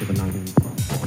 of the 9 inch.